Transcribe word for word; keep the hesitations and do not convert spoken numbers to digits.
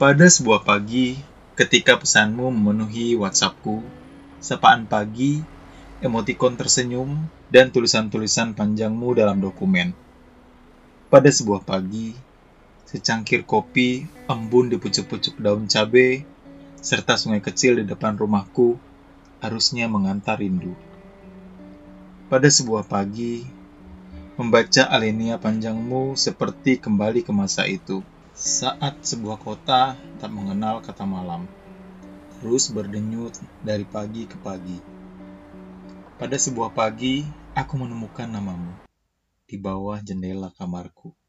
Pada sebuah pagi, ketika pesanmu memenuhi WhatsAppku, sapaan pagi, emotikon tersenyum, dan tulisan-tulisan panjangmu dalam dokumen. Pada sebuah pagi, secangkir kopi embun di pucuk-pucuk daun cabai, serta sungai kecil di depan rumahku, harusnya mengantar rindu. Pada sebuah pagi, membaca alinea panjangmu seperti kembali ke masa itu. Saat sebuah kota tak mengenal kata malam, terus berdenyut dari pagi ke pagi. Pada sebuah pagi, aku menemukan namamu di bawah jendela kamarku.